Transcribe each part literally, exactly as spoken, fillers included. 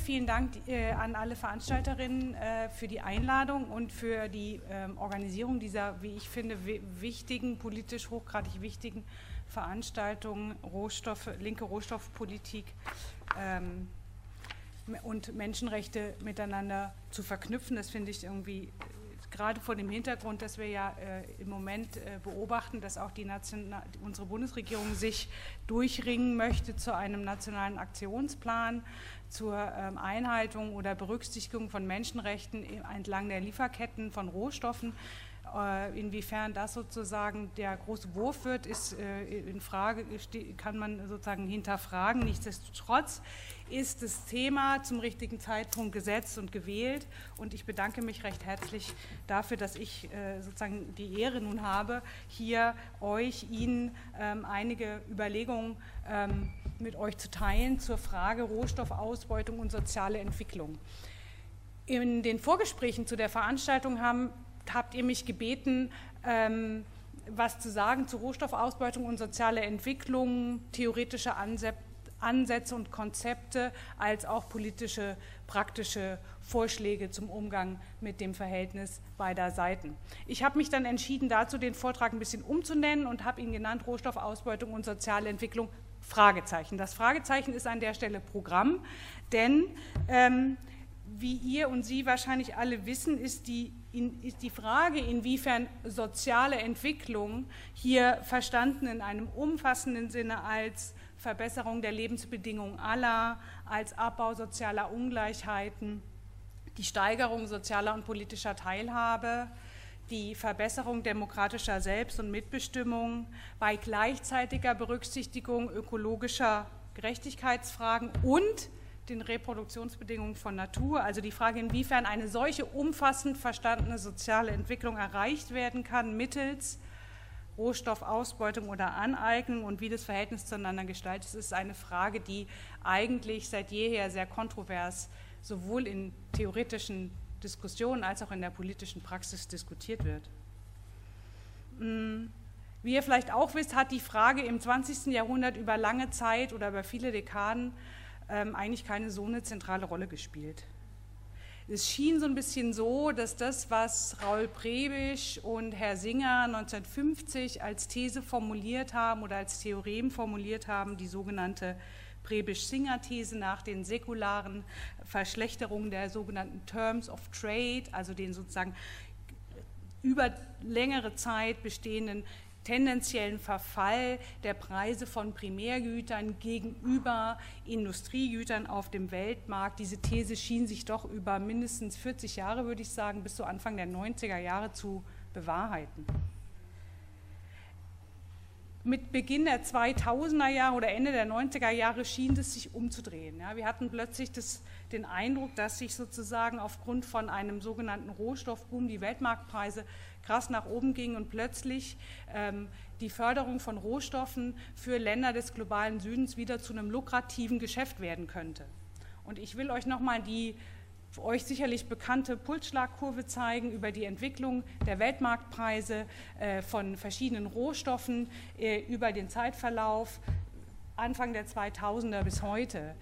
Vielen Dank äh, an alle Veranstalterinnen äh, für die Einladung und für die äh, Organisierung dieser, wie ich finde, wichtigen, politisch hochgradig wichtigen Veranstaltung Rohstoffe, linke Rohstoffpolitik ähm, und Menschenrechte miteinander zu verknüpfen. Das finde ich irgendwie gerade vor dem Hintergrund, dass wir ja äh, im Moment äh, beobachten, dass auch die National- unsere Bundesregierung sich durchringen möchte zu einem nationalen Aktionsplan, zur ähm, Einhaltung oder Berücksichtigung von Menschenrechten entlang der Lieferketten von Rohstoffen. Äh, inwiefern das sozusagen der große Wurf wird, ist äh, in Frage, kann man sozusagen hinterfragen. Nichtsdestotrotz ist das Thema zum richtigen Zeitpunkt gesetzt und gewählt. Und ich bedanke mich recht herzlich dafür, dass ich äh, sozusagen die Ehre nun habe, hier euch, Ihnen ähm, einige Überlegungen ähm, mit euch zu teilen zur Frage Rohstoffausbeutung und soziale Entwicklung. In den Vorgesprächen zu der Veranstaltung haben, habt ihr mich gebeten, ähm, was zu sagen zu Rohstoffausbeutung und sozialer Entwicklung, theoretische Ansätze, Ansätze und Konzepte, als auch politische, praktische Vorschläge zum Umgang mit dem Verhältnis beider Seiten. Ich habe mich dann entschieden, dazu den Vortrag ein bisschen umzunennen und habe ihn genannt, Rohstoffausbeutung und soziale Entwicklung, Fragezeichen. Das Fragezeichen ist an der Stelle Programm, denn ähm, wie ihr und Sie wahrscheinlich alle wissen, ist die, in, ist die Frage, inwiefern soziale Entwicklung hier verstanden in einem umfassenden Sinne als Verbesserung der Lebensbedingungen aller, als Abbau sozialer Ungleichheiten, die Steigerung sozialer und politischer Teilhabe, die Verbesserung demokratischer Selbst- und Mitbestimmung bei gleichzeitiger Berücksichtigung ökologischer Gerechtigkeitsfragen und den Reproduktionsbedingungen von Natur, also die Frage, inwiefern eine solche umfassend verstandene soziale Entwicklung erreicht werden kann mittels Rohstoffausbeutung oder Aneignung und wie das Verhältnis zueinander gestaltet ist, ist eine Frage, die eigentlich seit jeher sehr kontrovers sowohl in theoretischen Diskussionen als auch in der politischen Praxis diskutiert wird. Wie ihr vielleicht auch wisst, hat die Frage im zwanzigsten Jahrhundert über lange Zeit oder über viele Dekaden ähm, eigentlich keine so eine zentrale Rolle gespielt. Es schien so ein bisschen so, dass das, was Raul Prebisch und Herr Singer neunzehnhundertfünfzig als These formuliert haben oder als Theorem formuliert haben, die sogenannte Prebisch-Singer-These nach den säkularen Verschlechterungen der sogenannten Terms of Trade, also den sozusagen über längere Zeit bestehenden tendenziellen Verfall der Preise von Primärgütern gegenüber Industriegütern auf dem Weltmarkt. Diese These schien sich doch über mindestens vierzig Jahre, würde ich sagen, bis zu Anfang der neunziger Jahre zu bewahrheiten. Mit Beginn der zweitausender Jahre oder Ende der neunziger Jahre schien es sich umzudrehen. Ja, wir hatten plötzlich das, den Eindruck, dass sich sozusagen aufgrund von einem sogenannten Rohstoffboom die Weltmarktpreise krass nach oben gingen und plötzlich ähm, die Förderung von Rohstoffen für Länder des globalen Südens wieder zu einem lukrativen Geschäft werden könnte. Und ich will euch nochmal die für euch sicherlich bekannte Pulsschlagkurve zeigen über die Entwicklung der Weltmarktpreise äh, von verschiedenen Rohstoffen äh, über den Zeitverlauf Anfang der zweitausender bis heute.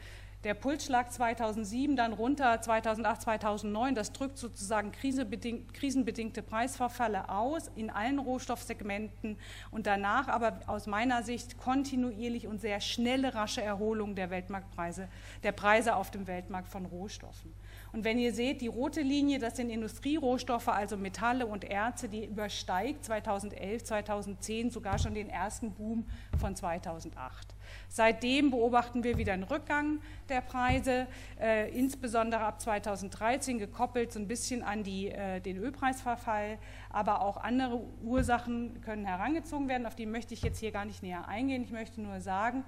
Der Pulsschlag zweitausendsieben, dann runter zweitausendacht, zweitausendneun, das drückt sozusagen krisenbedingte Preisverfälle aus in allen Rohstoffsegmenten und danach aber aus meiner Sicht kontinuierlich und sehr schnelle, rasche Erholung der Weltmarktpreise, der Preise auf dem Weltmarkt von Rohstoffen. Und wenn ihr seht, die rote Linie, das sind Industrierohstoffe, also Metalle und Erze, die übersteigt zweitausendelf, zweitausendzehn sogar schon den ersten Boom von zweitausendacht. Seitdem beobachten wir wieder einen Rückgang der Preise, äh, insbesondere ab zweitausenddreizehn, gekoppelt so ein bisschen an die, äh, den Ölpreisverfall, aber auch andere Ursachen können herangezogen werden, auf die möchte ich jetzt hier gar nicht näher eingehen. Ich möchte nur sagen,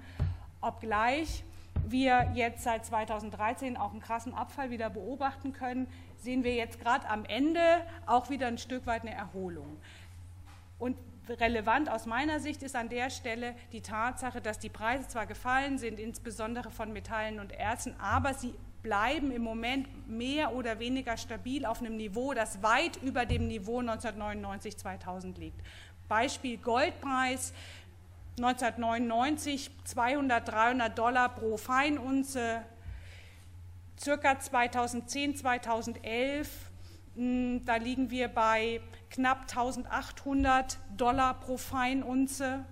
obgleich wir jetzt seit zweitausenddreizehn auch einen krassen Abfall wieder beobachten können, sehen wir jetzt gerade am Ende auch wieder ein Stück weit eine Erholung. Und relevant aus meiner Sicht ist an der Stelle die Tatsache, dass die Preise zwar gefallen sind, insbesondere von Metallen und Erzen, aber sie bleiben im Moment mehr oder weniger stabil auf einem Niveau, das weit über dem Niveau neunzehnhundertneunundneunzig zweitausend liegt. Beispiel Goldpreis. neunzehnhundertneunundneunzig zweihundert, dreihundert Dollar pro Feinunze, circa zweitausendzehn, zweitausendelf, da liegen wir bei knapp eintausendachthundert Dollar pro Feinunze.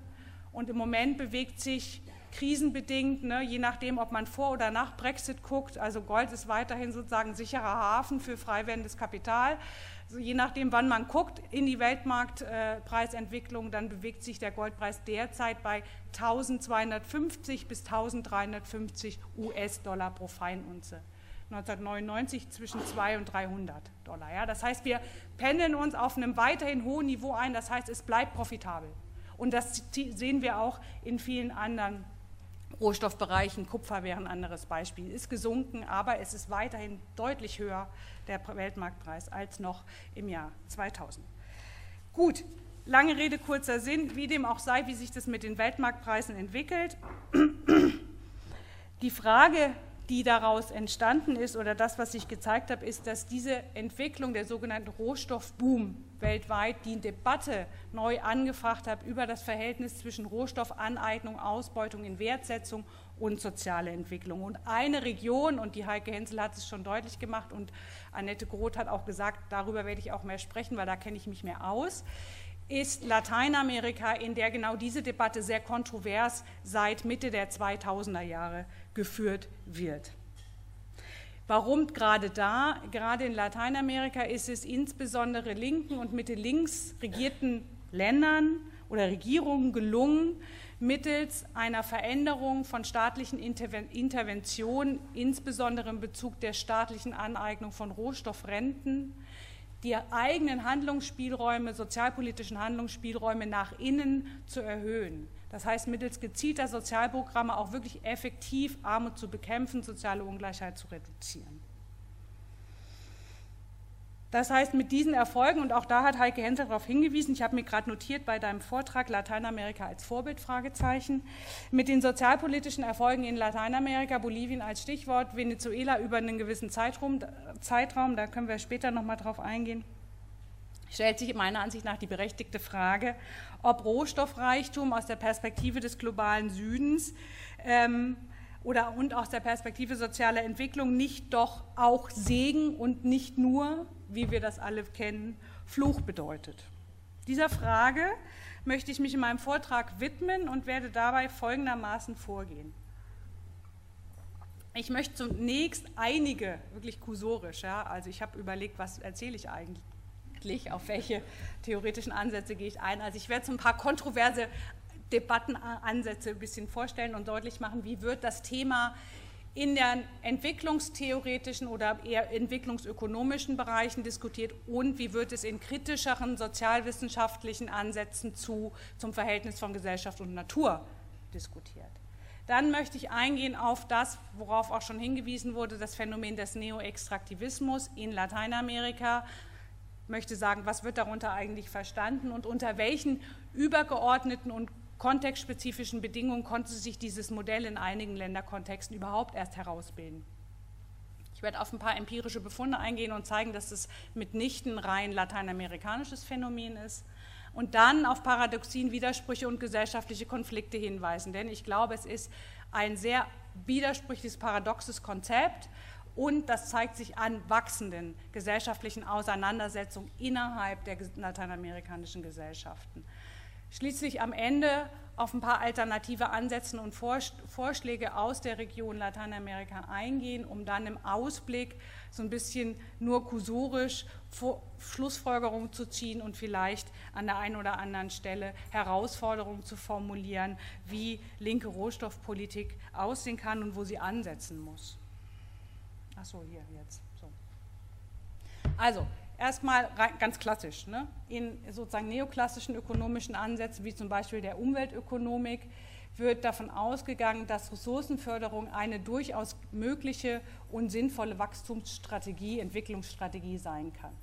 Und im Moment bewegt sich krisenbedingt, ne, je nachdem, ob man vor oder nach Brexit guckt, also Gold ist weiterhin sozusagen sicherer Hafen für frei werdendes Kapital. Also je nachdem, wann man guckt in die Weltmarktpreisentwicklung, äh, dann bewegt sich der Goldpreis derzeit bei eintausendzweihundertfünfzig bis eintausenddreihundertfünfzig US-Dollar pro Feinunze. neunzehnhundertneunundneunzig zwischen zweihundert und dreihundert Dollar. Ja? Das heißt, wir pendeln uns auf einem weiterhin hohen Niveau ein, das heißt, es bleibt profitabel. Und das sehen wir auch in vielen anderen Rohstoffbereichen. Kupfer wäre ein anderes Beispiel. Ist gesunken, aber es ist weiterhin deutlich höher, der Weltmarktpreis, als noch im Jahr zweitausend. Gut, lange Rede, kurzer Sinn, wie dem auch sei, wie sich das mit den Weltmarktpreisen entwickelt. Die Frage, die daraus entstanden ist, oder das, was ich gezeigt habe, ist, dass diese Entwicklung, der sogenannte Rohstoffboom weltweit, die Debatte neu angefragt hat über das Verhältnis zwischen Rohstoffaneignung, Ausbeutung in Wertsetzung und soziale Entwicklung. Und eine Region, und die Heike Hänsel hat es schon deutlich gemacht und Annette Groth hat auch gesagt, darüber werde ich auch mehr sprechen, weil da kenne ich mich mehr aus, ist Lateinamerika, in der genau diese Debatte sehr kontrovers seit Mitte der zweitausender Jahre geführt wird. Warum gerade da? Gerade in Lateinamerika ist es insbesondere linken und Mitte-links regierten Ländern oder Regierungen gelungen, mittels einer Veränderung von staatlichen Interventionen, insbesondere in Bezug der staatlichen Aneignung von Rohstoffrenten, die eigenen Handlungsspielräume, sozialpolitischen Handlungsspielräume nach innen zu erhöhen. Das heißt, mittels gezielter Sozialprogramme auch wirklich effektiv Armut zu bekämpfen, soziale Ungleichheit zu reduzieren. Das heißt, mit diesen Erfolgen, und auch da hat Heike Hänsel darauf hingewiesen, ich habe mir gerade notiert bei deinem Vortrag Lateinamerika als Vorbild, Fragezeichen, mit den sozialpolitischen Erfolgen in Lateinamerika, Bolivien als Stichwort, Venezuela über einen gewissen Zeitraum, Zeitraum da können wir später nochmal drauf eingehen, stellt sich meiner Ansicht nach die berechtigte Frage, ob Rohstoffreichtum aus der Perspektive des globalen Südens ähm, oder und aus der Perspektive sozialer Entwicklung nicht doch auch Segen und nicht nur, wie wir das alle kennen, Fluch bedeutet. Dieser Frage möchte ich mich in meinem Vortrag widmen und werde dabei folgendermaßen vorgehen. Ich möchte zunächst einige, wirklich kursorisch, ja, also ich habe überlegt, was erzähle ich eigentlich, auf welche theoretischen Ansätze gehe ich ein. Also ich werde so ein paar kontroverse Debattenansätze ein bisschen vorstellen und deutlich machen, wie wird das Thema in den entwicklungstheoretischen oder eher entwicklungsökonomischen Bereichen diskutiert und wie wird es in kritischeren sozialwissenschaftlichen Ansätzen zu, zum Verhältnis von Gesellschaft und Natur diskutiert. Dann möchte ich eingehen auf das, worauf auch schon hingewiesen wurde, das Phänomen des Neoextraktivismus in Lateinamerika. Ich möchte sagen, was wird darunter eigentlich verstanden und unter welchen übergeordneten und kontextspezifischen Bedingungen konnte sich dieses Modell in einigen Länderkontexten überhaupt erst herausbilden. Ich werde auf ein paar empirische Befunde eingehen und zeigen, dass es mitnichten rein lateinamerikanisches Phänomen ist und dann auf Paradoxien, Widersprüche und gesellschaftliche Konflikte hinweisen, denn ich glaube, es ist ein sehr widersprüchliches, paradoxes Konzept und das zeigt sich an wachsenden gesellschaftlichen Auseinandersetzungen innerhalb der lateinamerikanischen Gesellschaften. Schließlich am Ende auf ein paar alternative Ansätze und Vorschläge aus der Region Lateinamerika eingehen, um dann im Ausblick so ein bisschen nur kursorisch Schlussfolgerungen zu ziehen und vielleicht an der einen oder anderen Stelle Herausforderungen zu formulieren, wie linke Rohstoffpolitik aussehen kann und wo sie ansetzen muss. Ach so, hier jetzt. So. Also, erstmal ganz klassisch, ne? In sozusagen neoklassischen ökonomischen Ansätzen, wie zum Beispiel der Umweltökonomik, wird davon ausgegangen, dass Ressourcenförderung eine durchaus mögliche und sinnvolle Wachstumsstrategie, Entwicklungsstrategie sein kann.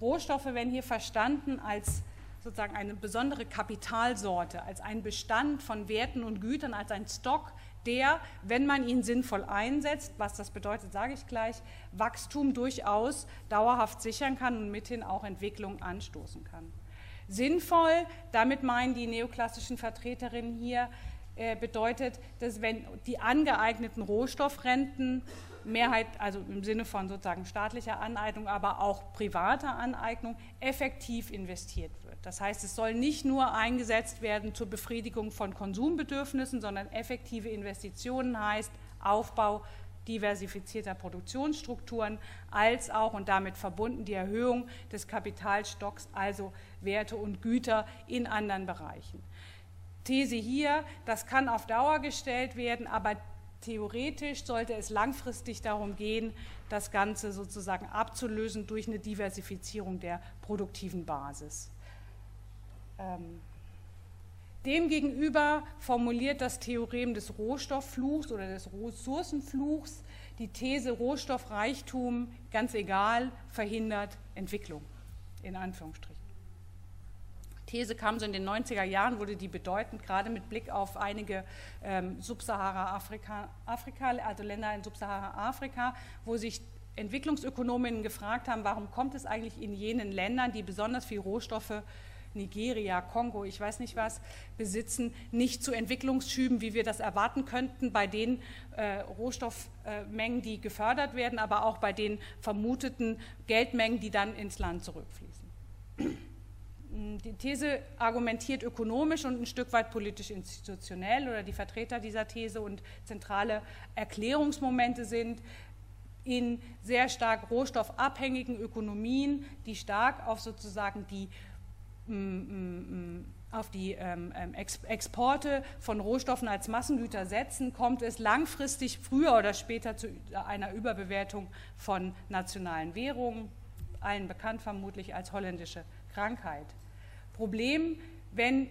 Rohstoffe werden hier verstanden als sozusagen eine besondere Kapitalsorte, als ein Bestand von Werten und Gütern, als ein Stock, der, wenn man ihn sinnvoll einsetzt, was das bedeutet, sage ich gleich, Wachstum durchaus dauerhaft sichern kann und mithin auch Entwicklung anstoßen kann. Sinnvoll, damit meinen die neoklassischen Vertreterinnen hier, bedeutet, dass wenn die angeeigneten Rohstoffrenten Mehrheit, also im Sinne von sozusagen staatlicher Aneignung, aber auch privater Aneignung, effektiv investiert wird. Das heißt, es soll nicht nur eingesetzt werden zur Befriedigung von Konsumbedürfnissen, sondern effektive Investitionen heißt Aufbau diversifizierter Produktionsstrukturen, als auch und damit verbunden die Erhöhung des Kapitalstocks, also Werte und Güter in anderen Bereichen. These hier, das kann auf Dauer gestellt werden, aber theoretisch sollte es langfristig darum gehen, das Ganze sozusagen abzulösen durch eine Diversifizierung der produktiven Basis. Ähm, Demgegenüber formuliert das Theorem des Rohstofffluchs oder des Ressourcenfluchs die These, Rohstoffreichtum, ganz egal, verhindert Entwicklung, in Anführungsstrichen. These kam so in den neunziger Jahren, wurde die bedeutend, gerade mit Blick auf einige ähm, Subsahara-Afrika, Afrika, also Länder in Subsahara-Afrika, wo sich Entwicklungsökonominnen gefragt haben, warum kommt es eigentlich in jenen Ländern, die besonders viel Rohstoffe, Nigeria, Kongo, ich weiß nicht was, besitzen, nicht zu Entwicklungsschüben, wie wir das erwarten könnten, bei den äh, Rohstoffmengen, die gefördert werden, aber auch bei den vermuteten Geldmengen, die dann ins Land zurückfließen. Die These argumentiert ökonomisch und ein Stück weit politisch-institutionell, oder die Vertreter dieser These, und zentrale Erklärungsmomente sind, in sehr stark rohstoffabhängigen Ökonomien, die stark auf sozusagen die auf die Exporte von Rohstoffen als Massengüter setzen, kommt es langfristig früher oder später zu einer Überbewertung von nationalen Währungen, allen bekannt vermutlich als holländische Krankheit. Problem, wenn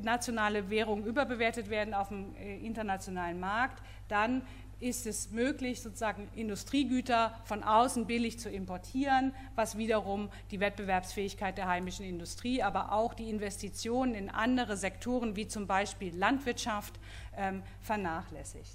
nationale Währungen überbewertet werden auf dem internationalen Markt, dann ist es möglich, sozusagen Industriegüter von außen billig zu importieren, was wiederum die Wettbewerbsfähigkeit der heimischen Industrie, aber auch die Investitionen in andere Sektoren wie zum Beispiel Landwirtschaft ähm, vernachlässigt.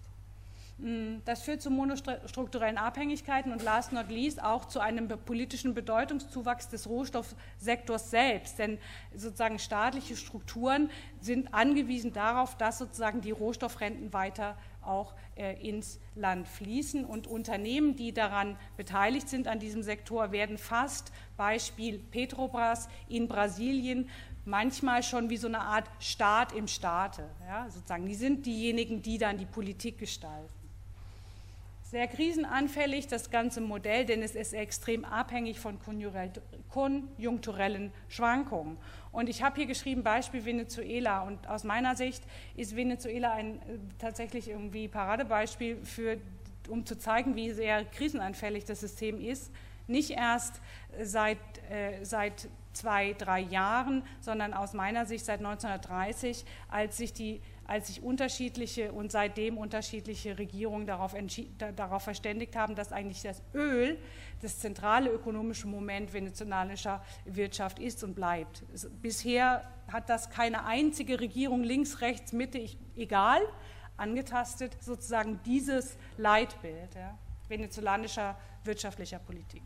Das führt zu monostrukturellen Abhängigkeiten und last not least auch zu einem politischen Bedeutungszuwachs des Rohstoffsektors selbst, denn sozusagen staatliche Strukturen sind angewiesen darauf, dass sozusagen die Rohstoffrenten weiter auch äh, ins Land fließen, und Unternehmen, die daran beteiligt sind an diesem Sektor, werden fast, Beispiel Petrobras in Brasilien, manchmal schon wie so eine Art Staat im Staate, ja, sozusagen. Die sind diejenigen, die dann die Politik gestalten. Sehr krisenanfällig das ganze Modell, denn es ist extrem abhängig von konjunkturellen Schwankungen. Und ich habe hier geschrieben, Beispiel Venezuela, und aus meiner Sicht ist Venezuela ein tatsächlich irgendwie Paradebeispiel für, um zu zeigen, wie sehr krisenanfällig das System ist, nicht erst seit, äh, seit zwei, drei Jahren, sondern aus meiner Sicht seit neunzehnhundertdreißig, als sich die als sich unterschiedliche und seitdem unterschiedliche Regierungen darauf, darauf verständigt haben, dass eigentlich das Öl das zentrale ökonomische Moment venezolischer Wirtschaft ist und bleibt. Bisher hat das keine einzige Regierung, links, rechts, Mitte, ich, egal, angetastet, sozusagen dieses Leitbild, ja, venezolanischer wirtschaftlicher Politik.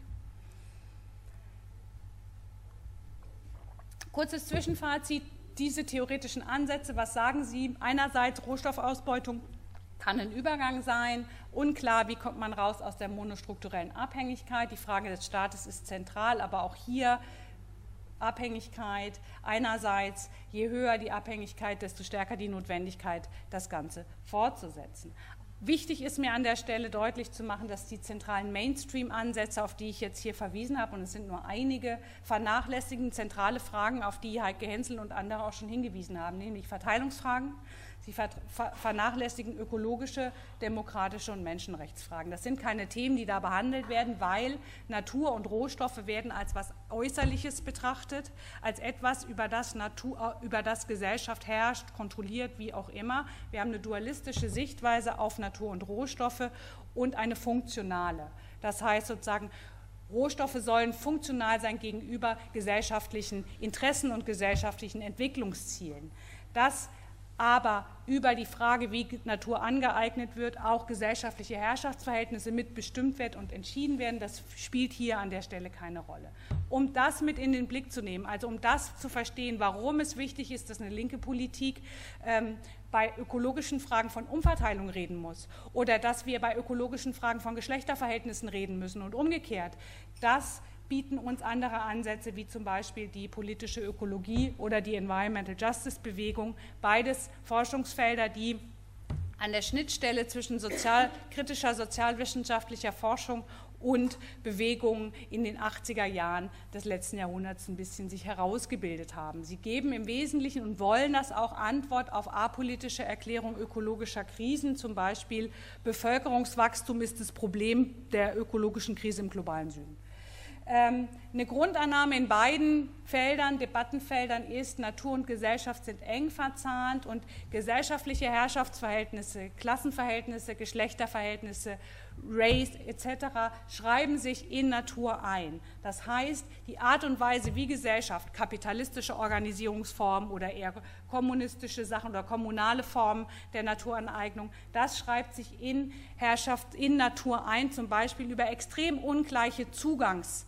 Kurzes Zwischenfazit. Diese theoretischen Ansätze, was sagen Sie? Einerseits Rohstoffausbeutung kann ein Übergang sein, unklar, wie kommt man raus aus der monostrukturellen Abhängigkeit, die Frage des Staates ist zentral, aber auch hier Abhängigkeit, einerseits je höher die Abhängigkeit, desto stärker die Notwendigkeit, das Ganze fortzusetzen. Wichtig ist mir an der Stelle deutlich zu machen, dass die zentralen Mainstream-Ansätze, auf die ich jetzt hier verwiesen habe, und es sind nur einige, vernachlässigen zentrale Fragen, auf die Heike Hänsel und andere auch schon hingewiesen haben, nämlich Verteilungsfragen. Sie vernachlässigen ökologische, demokratische und Menschenrechtsfragen. Das sind keine Themen, die da behandelt werden, weil Natur und Rohstoffe werden als etwas Äußerliches betrachtet, als etwas, über das, Natur, über das Gesellschaft herrscht, kontrolliert, wie auch immer. Wir haben eine dualistische Sichtweise auf Natur und Rohstoffe und eine funktionale. Das heißt sozusagen, Rohstoffe sollen funktional sein gegenüber gesellschaftlichen Interessen und gesellschaftlichen Entwicklungszielen. Das aber über die Frage, wie Natur angeeignet wird, auch gesellschaftliche Herrschaftsverhältnisse mitbestimmt wird und entschieden werden, das spielt hier an der Stelle keine Rolle. Um das mit in den Blick zu nehmen, also um das zu verstehen, warum es wichtig ist, dass eine linke Politik ähm, bei ökologischen Fragen von Umverteilung reden muss oder dass wir bei ökologischen Fragen von Geschlechterverhältnissen reden müssen und umgekehrt, das bieten uns andere Ansätze, wie zum Beispiel die politische Ökologie oder die Environmental Justice Bewegung, beides Forschungsfelder, die an der Schnittstelle zwischen sozial, kritischer sozialwissenschaftlicher Forschung und Bewegungen in den achtziger Jahren des letzten Jahrhunderts ein bisschen sich herausgebildet haben. Sie geben im Wesentlichen und wollen das auch Antwort auf apolitische Erklärung ökologischer Krisen, zum Beispiel Bevölkerungswachstum ist das Problem der ökologischen Krise im globalen Süden. Eine Grundannahme in beiden Feldern, Debattenfeldern ist, Natur und Gesellschaft sind eng verzahnt und gesellschaftliche Herrschaftsverhältnisse, Klassenverhältnisse, Geschlechterverhältnisse, Race et cetera schreiben sich in Natur ein. Das heißt, die Art und Weise, wie Gesellschaft, kapitalistische Organisierungsformen oder eher kommunistische Sachen oder kommunale Formen der Naturaneignung, das schreibt sich in Herrschaft, in Natur ein, zum Beispiel über extrem ungleiche Zugangs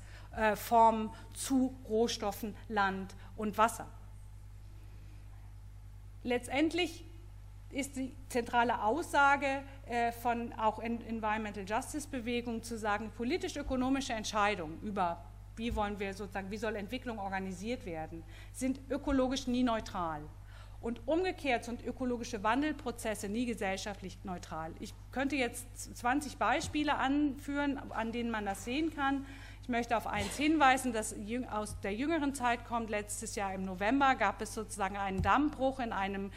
Formen zu Rohstoffen, Land und Wasser. Letztendlich ist die zentrale Aussage von auch Environmental Justice Bewegung zu sagen, politisch-ökonomische Entscheidungen über wie wollen wir sozusagen, wie soll Entwicklung organisiert werden, sind ökologisch nie neutral. Und umgekehrt sind ökologische Wandelprozesse nie gesellschaftlich neutral. Ich könnte jetzt zwanzig Beispiele anführen, an denen man das sehen kann. Ich möchte auf eins hinweisen, das aus der jüngeren Zeit kommt. Letztes Jahr im November gab es sozusagen einen Dammbruch in einem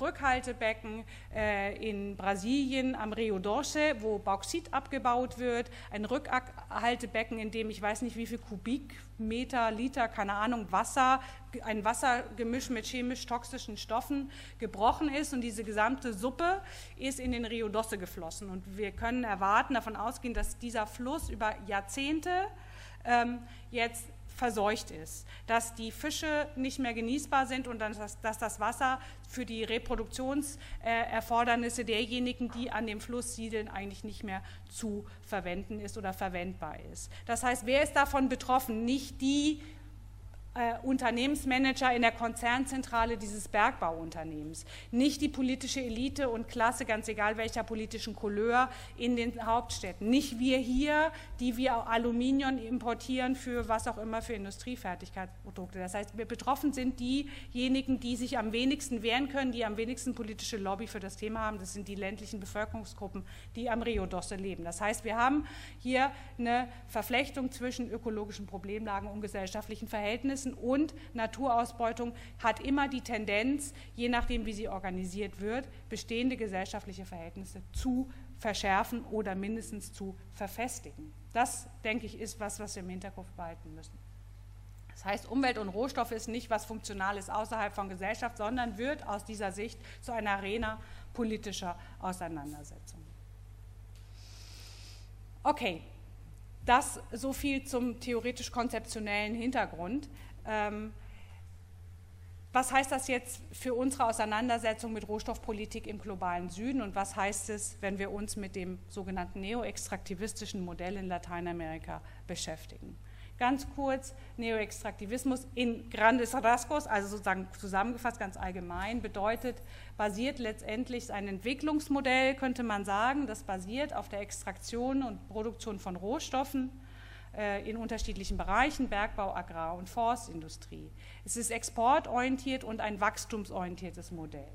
Rückhaltebecken in Brasilien am Rio Doce, wo Bauxit abgebaut wird. Ein Rückhaltebecken, in dem ich weiß nicht wie viel Kubikmeter, Liter, keine Ahnung, Wasser, ein Wassergemisch mit chemisch-toxischen Stoffen gebrochen ist und diese gesamte Suppe ist in den Rio Doce geflossen. Und wir können erwarten, davon ausgehen, dass dieser Fluss über Jahrzehnte jetzt verseucht ist, dass die Fische nicht mehr genießbar sind und dann, dass, dass das Wasser für die Reproduktionserfordernisse äh, derjenigen, die an dem Fluss siedeln, eigentlich nicht mehr zu verwenden ist oder verwendbar ist. Das heißt, wer ist davon betroffen? Nicht die äh, Unternehmensmanager in der Konzernzentrale dieses Bergbauunternehmens, nicht die politische Elite und Klasse, ganz egal welcher politischen Couleur, in den Hauptstädten, nicht wir hier, die wir auch Aluminium importieren für was auch immer für Industriefertigkeitsprodukte. Das heißt, betroffen sind diejenigen, die sich am wenigsten wehren können, die am wenigsten politische Lobby für das Thema haben. Das sind die ländlichen Bevölkerungsgruppen, die am Rio Doce leben. Das heißt, wir haben hier eine Verflechtung zwischen ökologischen Problemlagen und gesellschaftlichen Verhältnissen und Naturausbeutung hat immer die Tendenz, je nachdem wie sie organisiert wird, bestehende gesellschaftliche Verhältnisse zu verschärfen oder mindestens zu verfestigen. Das, denke ich, ist was, was wir im Hinterkopf behalten müssen. Das heißt, Umwelt und Rohstoffe ist nicht was Funktionales außerhalb von Gesellschaft, sondern wird aus dieser Sicht zu einer Arena politischer Auseinandersetzung. Okay, das so viel zum theoretisch-konzeptionellen Hintergrund. Ähm, Was heißt das jetzt für unsere Auseinandersetzung mit Rohstoffpolitik im globalen Süden und was heißt es, wenn wir uns mit dem sogenannten neoextraktivistischen Modell in Lateinamerika beschäftigen? Ganz kurz, Neoextraktivismus in grandes rasgos, also sozusagen zusammengefasst ganz allgemein, bedeutet, basiert letztendlich ein Entwicklungsmodell, könnte man sagen, das basiert auf der Extraktion und Produktion von Rohstoffen in unterschiedlichen Bereichen, Bergbau, Agrar- und Forstindustrie. Es ist exportorientiert und ein wachstumsorientiertes Modell.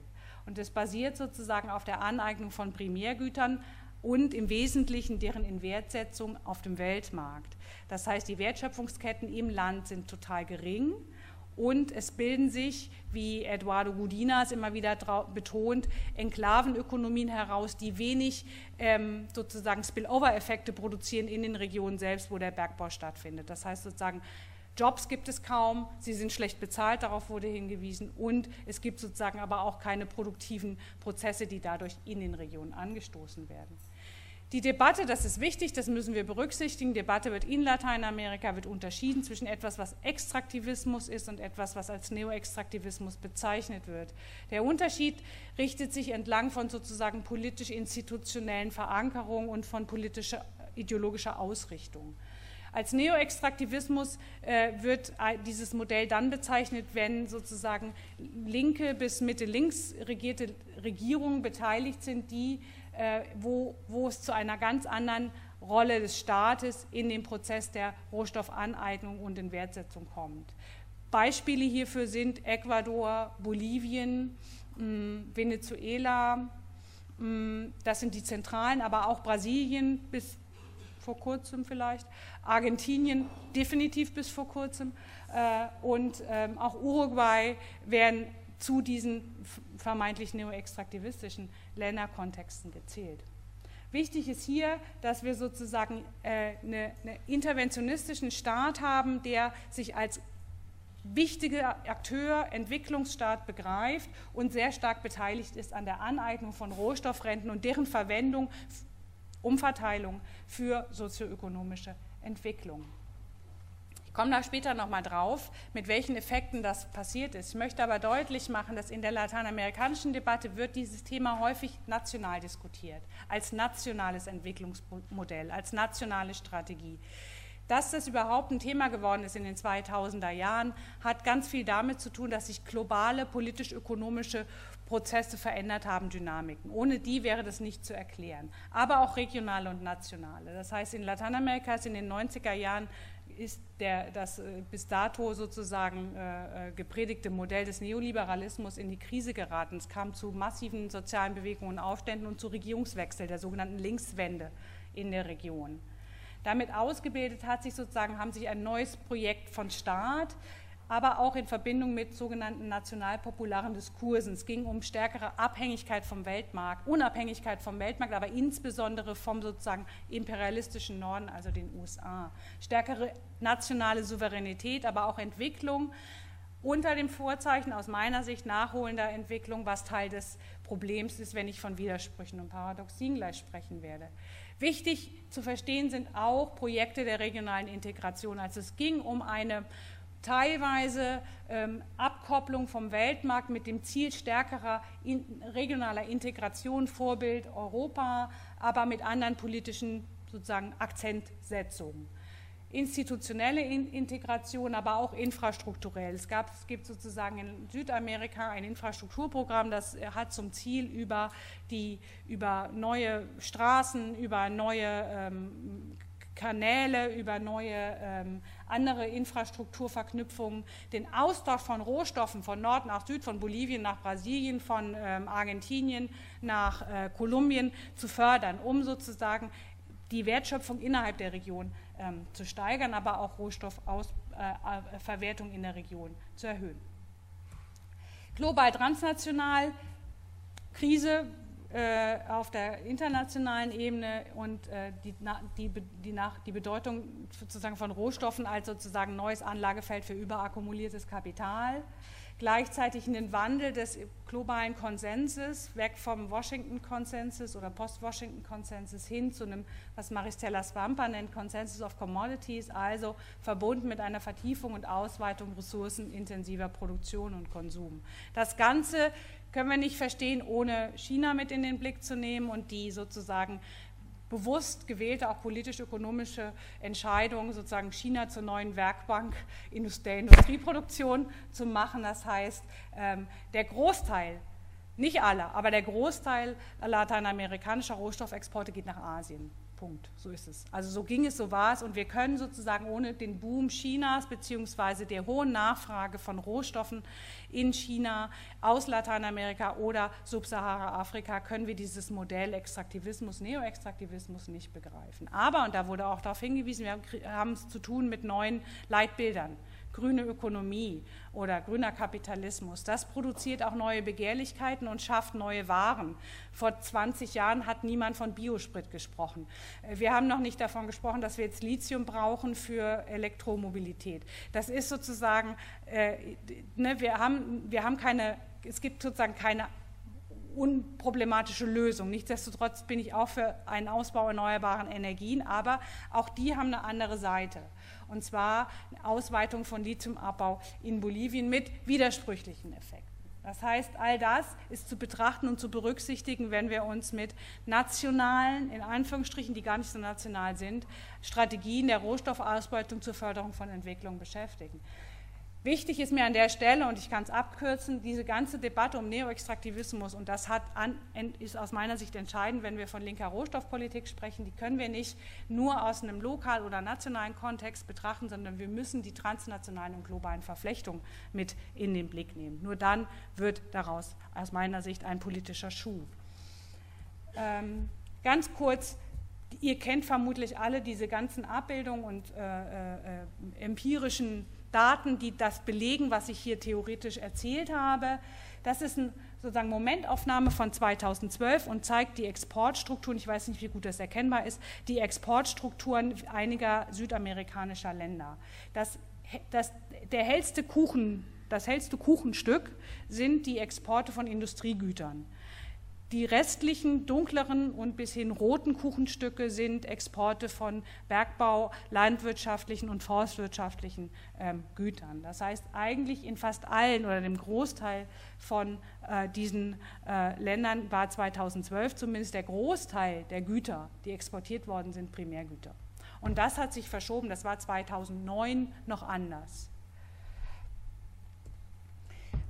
Und es basiert sozusagen auf der Aneignung von Primärgütern und im Wesentlichen deren Inwertsetzung auf dem Weltmarkt. Das heißt, die Wertschöpfungsketten im Land sind total gering und es bilden sich, wie Eduardo Gudinas immer wieder betont, Enklavenökonomien heraus, die wenig ähm, sozusagen Spillover-Effekte produzieren in den Regionen selbst, wo der Bergbau stattfindet. Das heißt sozusagen, Jobs gibt es kaum, sie sind schlecht bezahlt, darauf wurde hingewiesen, und es gibt sozusagen aber auch keine produktiven Prozesse, die dadurch in den Regionen angestoßen werden. Die Debatte, das ist wichtig, das müssen wir berücksichtigen, die Debatte wird in Lateinamerika wird unterschieden zwischen etwas, was Extraktivismus ist und etwas, was als Neoextraktivismus bezeichnet wird. Der Unterschied richtet sich entlang von sozusagen politisch-institutionellen Verankerungen und von politischer, ideologischer Ausrichtung. Als Neoextraktivismus äh, wird dieses Modell dann bezeichnet, wenn sozusagen linke bis Mitte-links regierte Regierungen beteiligt sind, die, äh, wo, wo es zu einer ganz anderen Rolle des Staates in dem Prozess der Rohstoffaneignung und in Wertsetzung kommt. Beispiele hierfür sind Ecuador, Bolivien, mh, Venezuela, mh, das sind die zentralen, aber auch Brasilien bis vor kurzem vielleicht, Argentinien definitiv bis vor kurzem äh, und ähm, auch Uruguay werden zu diesen vermeintlich neoextraktivistischen Länderkontexten gezählt. Wichtig ist hier, dass wir sozusagen äh, einen eine interventionistischen Staat haben, der sich als wichtiger Akteur, Entwicklungsstaat begreift und sehr stark beteiligt ist an der Aneignung von Rohstoffrenten und deren Verwendung, Umverteilung für sozioökonomische Entwicklung. Ich komme da später nochmal drauf, mit welchen Effekten das passiert ist. Ich möchte aber deutlich machen, dass in der lateinamerikanischen Debatte wird dieses Thema häufig national diskutiert, als nationales Entwicklungsmodell, als nationale Strategie. Dass das überhaupt ein Thema geworden ist in den zweitausender Jahren, hat ganz viel damit zu tun, dass sich globale politisch-ökonomische Prozesse verändert haben, Dynamiken. Ohne die wäre das nicht zu erklären. Aber auch regionale und nationale. Das heißt, in Lateinamerika ist in den neunziger Jahren ist der, das bis dato sozusagen äh, gepredigte Modell des Neoliberalismus in die Krise geraten. Es kam zu massiven sozialen Bewegungen und Aufständen und zu Regierungswechsel, der sogenannten Linkswende in der Region. Damit ausgebildet hat sich sozusagen, haben sich ein neues Projekt von Staat, aber auch in Verbindung mit sogenannten nationalpopularen Diskursen. Es ging um stärkere Abhängigkeit vom Weltmarkt, Unabhängigkeit vom Weltmarkt, aber insbesondere vom sozusagen imperialistischen Norden, also den U S A. Stärkere nationale Souveränität, aber auch Entwicklung unter dem Vorzeichen aus meiner Sicht nachholender Entwicklung, was Teil des Problems ist, wenn ich von Widersprüchen und Paradoxien gleich sprechen werde. Wichtig zu verstehen sind auch Projekte der regionalen Integration. Also es ging um eine teilweise ähm, Abkopplung vom Weltmarkt mit dem Ziel stärkerer in, regionaler Integration, Vorbild Europa, aber mit anderen politischen sozusagen Akzentsetzungen. Institutionelle Integration, aber auch infrastrukturell. Es gab, es gibt sozusagen in Südamerika ein Infrastrukturprogramm, das hat zum Ziel, über, die, über neue Straßen, über neue ähm, Kanäle, über neue ähm, andere Infrastrukturverknüpfungen, den Austausch von Rohstoffen von Nord nach Süd, von Bolivien nach Brasilien, von ähm, Argentinien nach äh, Kolumbien zu fördern, um sozusagen die Wertschöpfung innerhalb der Region ähm, zu steigern, aber auch Rohstoffverwertung äh, in der Region zu erhöhen. Global, transnational, Krise äh, auf der internationalen Ebene und äh, die, na, die, die, nach, die Bedeutung sozusagen von Rohstoffen als sozusagen neues Anlagefeld für überakkumuliertes Kapital. Gleichzeitig einen Wandel des globalen Konsenses, weg vom Washington-Konsensus oder Post-Washington-Konsensus hin zu einem, was Maristella Svampa nennt, Consensus of Commodities, also verbunden mit einer Vertiefung und Ausweitung ressourcenintensiver Produktion und Konsum. Das Ganze können wir nicht verstehen, ohne China mit in den Blick zu nehmen und die sozusagen bewusst gewählte, auch politisch-ökonomische Entscheidungen, sozusagen China zur neuen Werkbank der Industrieproduktion zu machen. Das heißt, der Großteil, nicht alle, aber der Großteil lateinamerikanischer Rohstoffexporte geht nach Asien. Punkt. So ist es. Also so ging es, so war es. Und wir können sozusagen ohne den Boom Chinas bzw. der hohen Nachfrage von Rohstoffen in China, aus Lateinamerika oder Subsahara-Afrika, können wir dieses Modell Extraktivismus, Neoextraktivismus nicht begreifen. Aber, und da wurde auch darauf hingewiesen, wir haben es zu tun mit neuen Leitbildern. Grüne Ökonomie oder grüner Kapitalismus, das produziert auch neue Begehrlichkeiten und schafft neue Waren. Vor zwanzig Jahren hat niemand von Biosprit gesprochen. Wir haben noch nicht davon gesprochen, dass wir jetzt Lithium brauchen für Elektromobilität. Das ist sozusagen, äh, ne, wir haben, wir haben keine, es gibt sozusagen keine unproblematische Lösung. Nichtsdestotrotz bin ich auch für einen Ausbau erneuerbaren Energien, aber auch die haben eine andere Seite. Und zwar eine Ausweitung von Lithiumabbau in Bolivien mit widersprüchlichen Effekten. Das heißt, all das ist zu betrachten und zu berücksichtigen, wenn wir uns mit nationalen, in Anführungsstrichen, die gar nicht so national sind, Strategien der Rohstoffausbeutung zur Förderung von Entwicklung beschäftigen. Wichtig ist mir an der Stelle, und ich kann es abkürzen, diese ganze Debatte um Neoextraktivismus, und das hat an, ist aus meiner Sicht entscheidend, wenn wir von linker Rohstoffpolitik sprechen, die können wir nicht nur aus einem lokal- oder nationalen Kontext betrachten, sondern wir müssen die transnationalen und globalen Verflechtungen mit in den Blick nehmen. Nur dann wird daraus aus meiner Sicht ein politischer Schuh. Ähm, ganz kurz, ihr kennt vermutlich alle diese ganzen Abbildungen und äh, äh, empirischen Daten, die das belegen, was ich hier theoretisch erzählt habe. Das ist eine sozusagen Momentaufnahme von zweitausendzwölf und zeigt die Exportstrukturen, ich weiß nicht, wie gut das erkennbar ist, die Exportstrukturen einiger südamerikanischer Länder. Das, das, der hellste Kuchen, das hellste Kuchenstück sind die Exporte von Industriegütern. Die restlichen dunkleren und bis hin roten Kuchenstücke sind Exporte von Bergbau, landwirtschaftlichen und forstwirtschaftlichen ähm, Gütern. Das heißt, eigentlich in fast allen oder dem Großteil von äh, diesen äh, Ländern war zweitausendzwölf zumindest der Großteil der Güter, die exportiert worden sind, Primärgüter. Und das hat sich verschoben, das war zweitausendneun noch anders.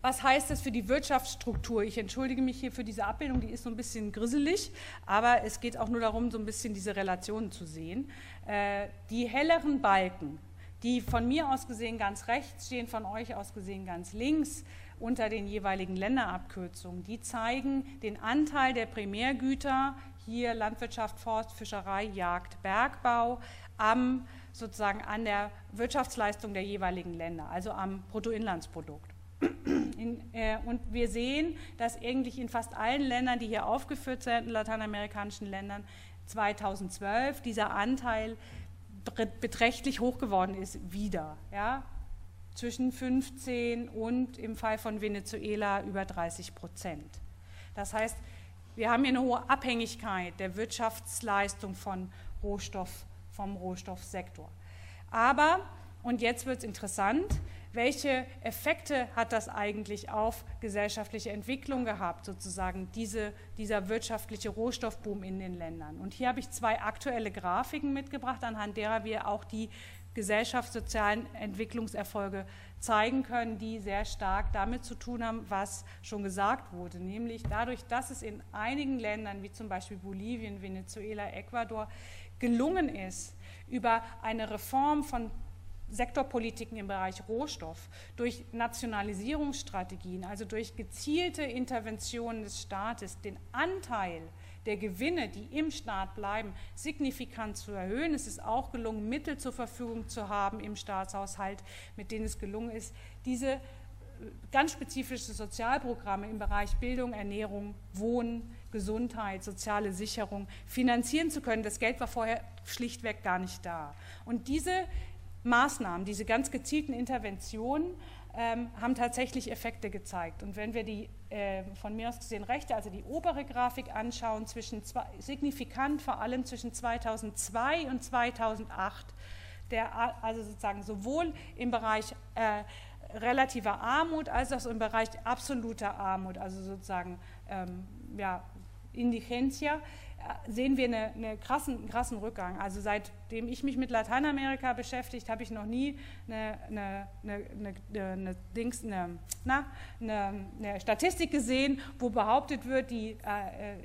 Was heißt das für die Wirtschaftsstruktur? Ich entschuldige mich hier für diese Abbildung, die ist so ein bisschen grisselig, aber es geht auch nur darum, so ein bisschen diese Relationen zu sehen. Äh, die helleren Balken, die von mir aus gesehen ganz rechts stehen, von euch aus gesehen ganz links, unter den jeweiligen Länderabkürzungen, die zeigen den Anteil der Primärgüter, hier Landwirtschaft, Forst, Fischerei, Jagd, Bergbau, am, sozusagen an der Wirtschaftsleistung der jeweiligen Länder, also am Bruttoinlandsprodukt. In, äh, und wir sehen, dass eigentlich in fast allen Ländern, die hier aufgeführt sind, lateinamerikanischen Ländern, zweitausendzwölf dieser Anteil beträchtlich hoch geworden ist, wieder. Ja? Zwischen fünfzehn und im Fall von Venezuela über dreißig Prozent. Das heißt, wir haben hier eine hohe Abhängigkeit der Wirtschaftsleistung von Rohstoff, vom Rohstoffsektor. Aber, und jetzt wird es interessant, welche Effekte hat das eigentlich auf gesellschaftliche Entwicklung gehabt, sozusagen diese, dieser wirtschaftliche Rohstoffboom in den Ländern? Und hier habe ich zwei aktuelle Grafiken mitgebracht, anhand derer wir auch die gesellschaftssozialen Entwicklungserfolge zeigen können, die sehr stark damit zu tun haben, was schon gesagt wurde, nämlich dadurch, dass es in einigen Ländern, wie zum Beispiel Bolivien, Venezuela, Ecuador, gelungen ist, über eine Reform von Sektorpolitiken im Bereich Rohstoff, durch Nationalisierungsstrategien, also durch gezielte Interventionen des Staates, den Anteil der Gewinne, die im Staat bleiben, signifikant zu erhöhen. Es ist auch gelungen, Mittel zur Verfügung zu haben im Staatshaushalt, mit denen es gelungen ist, diese ganz spezifischen Sozialprogramme im Bereich Bildung, Ernährung, Wohnen, Gesundheit, soziale Sicherung finanzieren zu können. Das Geld war vorher schlichtweg gar nicht da. Und diese Maßnahmen, diese ganz gezielten Interventionen ähm, haben tatsächlich Effekte gezeigt. Und wenn wir die äh, von mir aus gesehen rechte, also die obere Grafik anschauen, zwischen zwei, signifikant vor allem zwischen zweitausendzwei und zweitausendacht, der, also sozusagen sowohl im Bereich äh, relativer Armut als auch im Bereich absoluter Armut, also sozusagen ähm, ja, Indigencia, sehen wir eine, eine krassen, einen krassen Rückgang. Also seitdem ich mich mit Lateinamerika beschäftigt, habe ich noch nie eine, eine, eine, eine, eine, Dings, eine, na, eine, eine Statistik gesehen, wo behauptet wird, die, äh,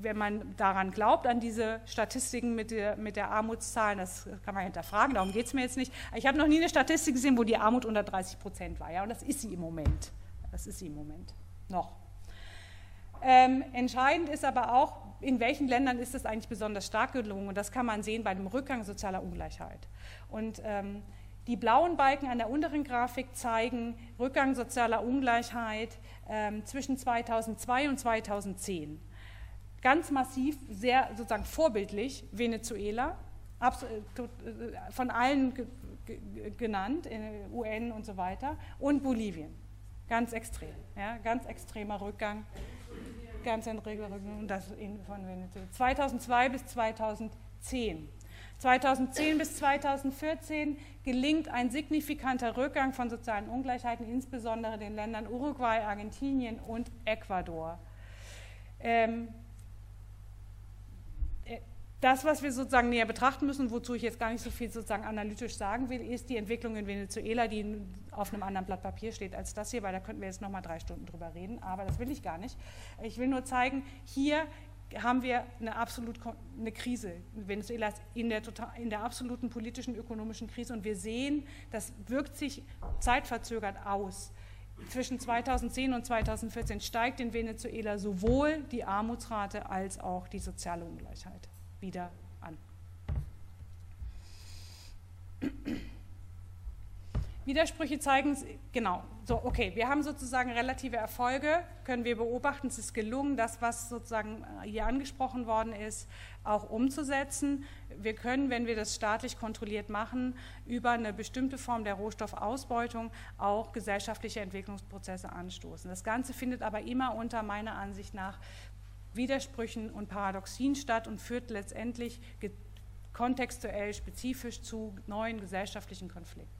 wenn man daran glaubt, an diese Statistiken mit der, mit der Armutszahl, das kann man hinterfragen, darum geht es mir jetzt nicht. Ich habe noch nie eine Statistik gesehen, wo die Armut unter dreißig Prozent war. Ja? Und das ist sie im Moment. Das ist sie im Moment noch. Ähm, entscheidend ist aber auch, in welchen Ländern ist das eigentlich besonders stark gelungen? Und das kann man sehen bei dem Rückgang sozialer Ungleichheit. Und ähm, die blauen Balken an der unteren Grafik zeigen Rückgang sozialer Ungleichheit ähm, zwischen zweitausendzwei und zweitausendzehn. Ganz massiv, sehr sozusagen vorbildlich, Venezuela, von allen genannt, U N und so weiter, und Bolivien. Ganz extrem, ja, ganz extremer Rückgang. Kernzentralregierung und das von Venezuela. zweitausendzwei bis zweitausendzehn. zweitausendzehn bis zweitausendvierzehn gelingt ein signifikanter Rückgang von sozialen Ungleichheiten, insbesondere den Ländern Uruguay, Argentinien und Ecuador. Ähm, Das, was wir sozusagen näher betrachten müssen, wozu ich jetzt gar nicht so viel sozusagen analytisch sagen will, ist die Entwicklung in Venezuela, die auf einem anderen Blatt Papier steht als das hier, weil da könnten wir jetzt nochmal drei Stunden drüber reden, aber das will ich gar nicht. Ich will nur zeigen, hier haben wir eine absolut eine Krise. Venezuela ist in der, total, in der absoluten politischen, ökonomischen Krise und wir sehen, das wirkt sich zeitverzögert aus. Zwischen zweitausendzehn und zweitausendvierzehn steigt in Venezuela sowohl die Armutsrate als auch die soziale Ungleichheit wieder an. Widersprüche zeigen, genau, so, okay, wir haben sozusagen relative Erfolge, können wir beobachten, es ist gelungen, das, was sozusagen hier angesprochen worden ist, auch umzusetzen. Wir können, wenn wir das staatlich kontrolliert machen, über eine bestimmte Form der Rohstoffausbeutung auch gesellschaftliche Entwicklungsprozesse anstoßen. Das Ganze findet aber immer unter meiner Ansicht nach Widersprüchen und Paradoxien statt und führt letztendlich kontextuell spezifisch zu neuen gesellschaftlichen Konflikten.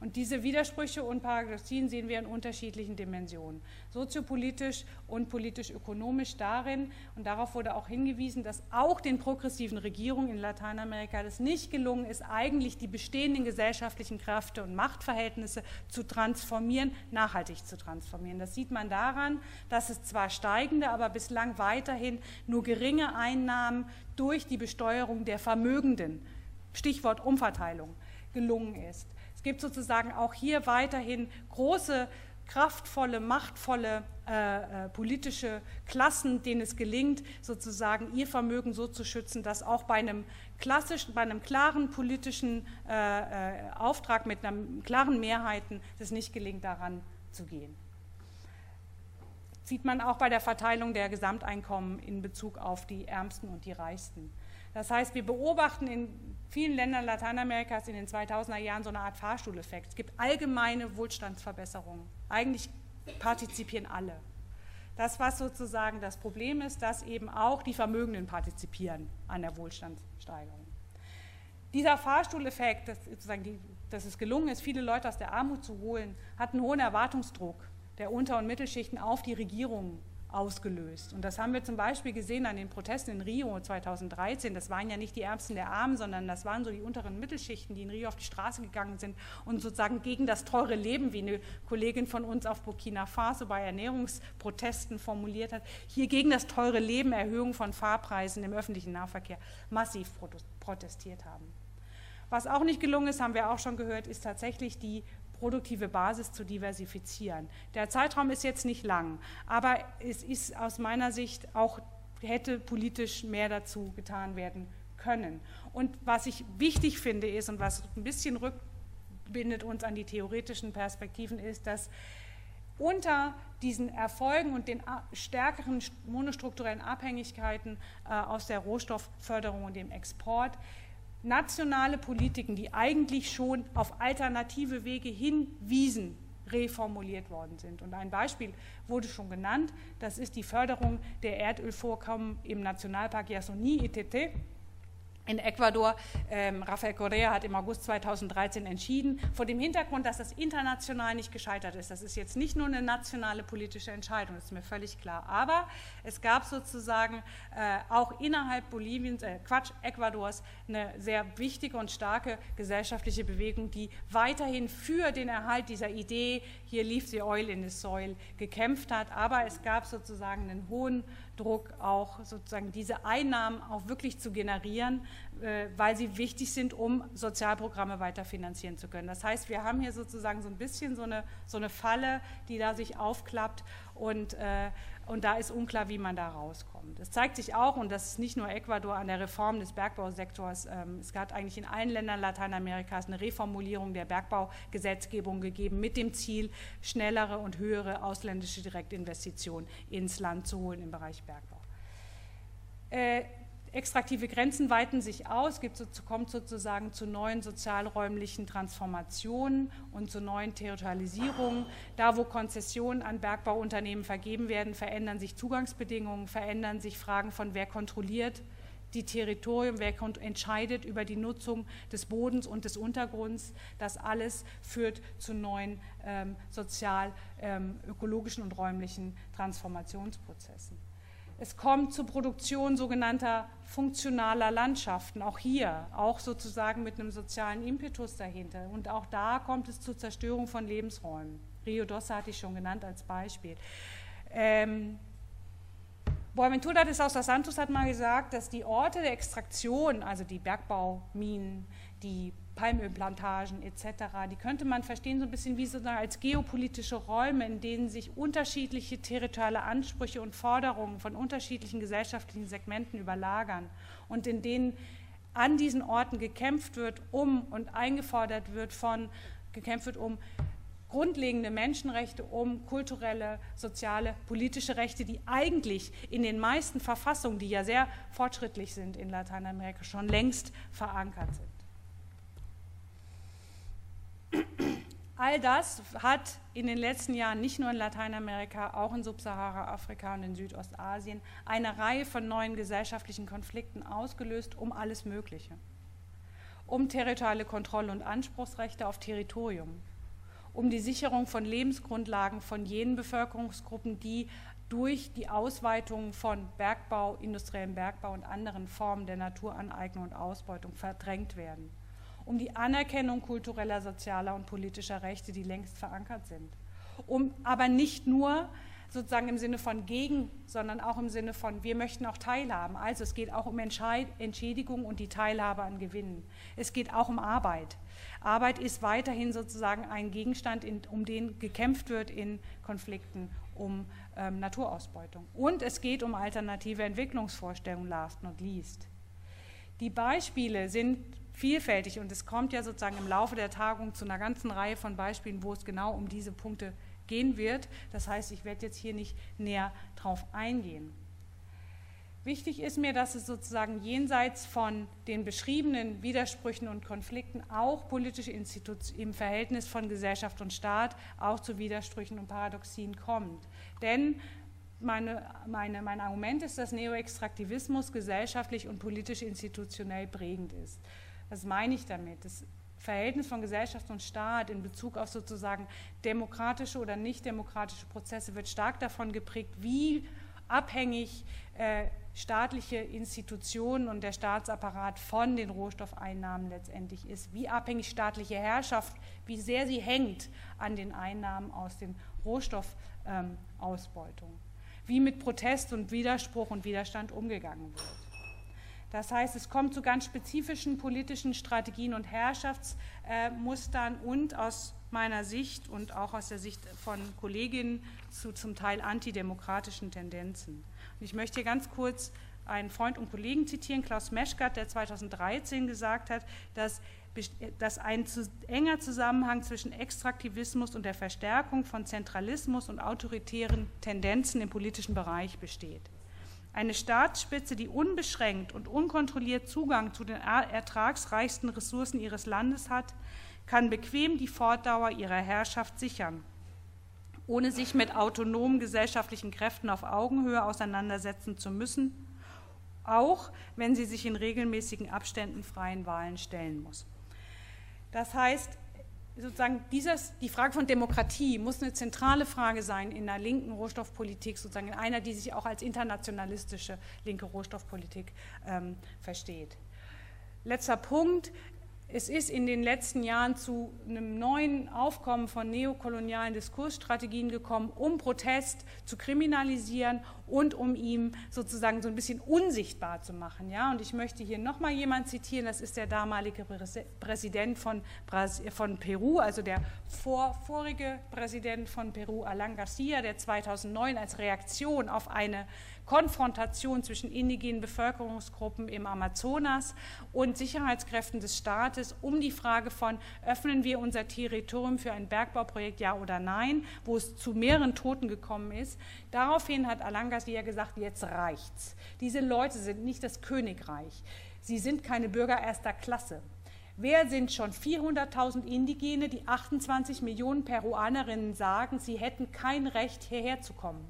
Und diese Widersprüche und Paradoxien sehen wir in unterschiedlichen Dimensionen, soziopolitisch und politisch-ökonomisch darin, und darauf wurde auch hingewiesen, dass auch den progressiven Regierungen in Lateinamerika das nicht gelungen ist, eigentlich die bestehenden gesellschaftlichen Kräfte und Machtverhältnisse zu transformieren, nachhaltig zu transformieren. Das sieht man daran, dass es zwar steigende, aber bislang weiterhin nur geringe Einnahmen durch die Besteuerung der Vermögenden, Stichwort Umverteilung, gelungen ist. Es gibt sozusagen auch hier weiterhin große, kraftvolle, machtvolle äh, äh, politische Klassen, denen es gelingt, sozusagen ihr Vermögen so zu schützen, dass auch bei einem klassischen, bei einem klaren politischen äh, äh, Auftrag mit einem klaren Mehrheiten es nicht gelingt, daran zu gehen. Sieht man auch bei der Verteilung der Gesamteinkommen in Bezug auf die Ärmsten und die Reichsten. Das heißt, wir beobachten in vielen Ländern Lateinamerikas in den zweitausender Jahren so eine Art Fahrstuhleffekt. Es gibt allgemeine Wohlstandsverbesserungen. Eigentlich partizipieren alle. Das, was sozusagen das Problem ist, dass eben auch die Vermögenden partizipieren an der Wohlstandssteigerung. Dieser Fahrstuhleffekt, dass, sozusagen die, dass es gelungen ist, viele Leute aus der Armut zu holen, hat einen hohen Erwartungsdruck der Unter- und Mittelschichten auf die Regierungen ausgelöst. Und das haben wir zum Beispiel gesehen an den Protesten in Rio zweitausenddreizehn. Das waren ja nicht die Ärmsten der Armen, sondern das waren so die unteren Mittelschichten, die in Rio auf die Straße gegangen sind und sozusagen gegen das teure Leben, wie eine Kollegin von uns auf Burkina Faso bei Ernährungsprotesten formuliert hat, hier gegen das teure Leben, Erhöhung von Fahrpreisen im öffentlichen Nahverkehr massiv protestiert haben. Was auch nicht gelungen ist, haben wir auch schon gehört, ist tatsächlich die produktive Basis zu diversifizieren. Der Zeitraum ist jetzt nicht lang, aber es ist aus meiner Sicht auch, hätte politisch mehr dazu getan werden können. Und was ich wichtig finde ist und was ein bisschen rückbindet uns an die theoretischen Perspektiven ist, dass unter diesen Erfolgen und den stärkeren monostrukturellen Abhängigkeiten aus der Rohstoffförderung und dem Export nationale Politiken, die eigentlich schon auf alternative Wege hinwiesen, reformuliert worden sind. Und ein Beispiel wurde schon genannt, das ist die Förderung der Erdölvorkommen im Nationalpark Yasuni I T T in Ecuador. Ähm, Rafael Correa hat im August zweitausenddreizehn entschieden, vor dem Hintergrund, dass das international nicht gescheitert ist. Das ist jetzt nicht nur eine nationale politische Entscheidung, das ist mir völlig klar. Aber es gab sozusagen äh, auch innerhalb Boliviens, äh, Quatsch, Ecuadors, eine sehr wichtige und starke gesellschaftliche Bewegung, die weiterhin für den Erhalt dieser Idee, hier leave the oil in the soil, gekämpft hat. Aber es gab sozusagen einen hohen Druck, auch sozusagen diese Einnahmen auch wirklich zu generieren, äh, weil sie wichtig sind, um Sozialprogramme weiter finanzieren zu können. Das heißt, wir haben hier sozusagen so ein bisschen so eine, so eine Falle, die da sich aufklappt und, äh, und da ist unklar, wie man da rauskommt. Das zeigt sich auch, und das ist nicht nur Ecuador, an der Reform des Bergbausektors. Ähm, es hat eigentlich in allen Ländern Lateinamerikas eine Reformulierung der Bergbaugesetzgebung gegeben, mit dem Ziel, schnellere und höhere ausländische Direktinvestitionen ins Land zu holen im Bereich Bergbau. Äh, Extraktive Grenzen weiten sich aus, es kommt sozusagen zu neuen sozialräumlichen Transformationen und zu neuen Territorialisierungen. Da, wo Konzessionen an Bergbauunternehmen vergeben werden, verändern sich Zugangsbedingungen, verändern sich Fragen von wer kontrolliert die Territorien, wer entscheidet über die Nutzung des Bodens und des Untergrunds. Das alles führt zu neuen ähm, sozial, ähm, ökologischen und räumlichen Transformationsprozessen. Es kommt zur Produktion sogenannter funktionaler Landschaften, auch hier, auch sozusagen mit einem sozialen Impetus dahinter. Und auch da kommt es zur Zerstörung von Lebensräumen. Rio Doce hatte ich schon genannt als Beispiel. Ähm, Boaventura de Sousa Santos hat mal gesagt, dass die Orte der Extraktion, also die Bergbauminen, die Palmölplantagen et cetera, die könnte man verstehen so ein bisschen wie sozusagen als geopolitische Räume, in denen sich unterschiedliche territoriale Ansprüche und Forderungen von unterschiedlichen gesellschaftlichen Segmenten überlagern und in denen an diesen Orten gekämpft wird um und eingefordert wird von, gekämpft wird um grundlegende Menschenrechte, um kulturelle, soziale, politische Rechte, die eigentlich in den meisten Verfassungen, die ja sehr fortschrittlich sind in Lateinamerika, schon längst verankert sind. All das hat in den letzten Jahren nicht nur in Lateinamerika, auch in Subsahara-Afrika und in Südostasien eine Reihe von neuen gesellschaftlichen Konflikten ausgelöst um alles Mögliche. Um territoriale Kontrolle und Anspruchsrechte auf Territorium, um die Sicherung von Lebensgrundlagen von jenen Bevölkerungsgruppen, die durch die Ausweitung von Bergbau, industriellem Bergbau und anderen Formen der Naturaneignung und Ausbeutung verdrängt werden. Um die Anerkennung kultureller, sozialer und politischer Rechte, die längst verankert sind. Um aber nicht nur sozusagen im Sinne von gegen, sondern auch im Sinne von wir möchten auch teilhaben. Also es geht auch um Entscheid- Entschädigung und die Teilhabe an Gewinnen. Es geht auch um Arbeit. Arbeit ist weiterhin sozusagen ein Gegenstand, in, um den gekämpft wird in Konflikten um ähm, Naturausbeutung. Und es geht um alternative Entwicklungsvorstellungen, last not least. Die Beispiele sind vielfältig und es kommt ja sozusagen im Laufe der Tagung zu einer ganzen Reihe von Beispielen, wo es genau um diese Punkte gehen wird. Das heißt, ich werde jetzt hier nicht näher drauf eingehen. Wichtig ist mir, dass es sozusagen jenseits von den beschriebenen Widersprüchen und Konflikten auch politische Institutionen im Verhältnis von Gesellschaft und Staat auch zu Widersprüchen und Paradoxien kommt. Denn Meine, meine, mein Argument ist, dass Neoextraktivismus gesellschaftlich und politisch institutionell prägend ist. Was meine ich damit? Das Verhältnis von Gesellschaft und Staat in Bezug auf sozusagen demokratische oder nicht demokratische Prozesse wird stark davon geprägt, wie abhängig äh, staatliche Institutionen und der Staatsapparat von den Rohstoffeinnahmen letztendlich ist, wie abhängig staatliche Herrschaft, wie sehr sie hängt an den Einnahmen aus den Rohstoffausbeutungen. Ähm, wie mit Protest und Widerspruch und Widerstand umgegangen wird. Das heißt, es kommt zu ganz spezifischen politischen Strategien und Herrschaftsmustern und aus meiner Sicht und auch aus der Sicht von Kolleginnen zu zum Teil antidemokratischen Tendenzen. Und ich möchte hier ganz kurz einen Freund und Kollegen zitieren, Klaus Meschkat, der zweitausenddreizehn gesagt hat, dass dass ein zu enger Zusammenhang zwischen Extraktivismus und der Verstärkung von Zentralismus und autoritären Tendenzen im politischen Bereich besteht. Eine Staatsspitze, die unbeschränkt und unkontrolliert Zugang zu den ertragsreichsten Ressourcen ihres Landes hat, kann bequem die Fortdauer ihrer Herrschaft sichern, ohne sich mit autonomen gesellschaftlichen Kräften auf Augenhöhe auseinandersetzen zu müssen, auch wenn sie sich in regelmäßigen Abständen freien Wahlen stellen muss. Das heißt, sozusagen dieses, die Frage von Demokratie muss eine zentrale Frage sein in einer linken Rohstoffpolitik, sozusagen in einer, die sich auch als internationalistische linke Rohstoffpolitik ähm, versteht. Letzter Punkt. Es ist in den letzten Jahren zu einem neuen Aufkommen von neokolonialen Diskursstrategien gekommen, um Protest zu kriminalisieren und um ihm sozusagen so ein bisschen unsichtbar zu machen. Ja? Und ich möchte hier nochmal jemanden zitieren, das ist der damalige Präsident von, von Peru, also der vor, vorige Präsident von Peru, Alan Garcia, der zweitausendneun als Reaktion auf eine Konfrontation zwischen indigenen Bevölkerungsgruppen im Amazonas und Sicherheitskräften des Staates Staates um die Frage von, öffnen wir unser Territorium für ein Bergbauprojekt, ja oder nein, wo es zu mehreren Toten gekommen ist. Daraufhin hat Alan Garcia gesagt, jetzt reicht's. Diese Leute sind nicht das Königreich. Sie sind keine Bürger erster Klasse. Wer sind schon vierhunderttausend Indigene, die achtundzwanzig Millionen Peruanerinnen sagen, sie hätten kein Recht, hierher zu kommen?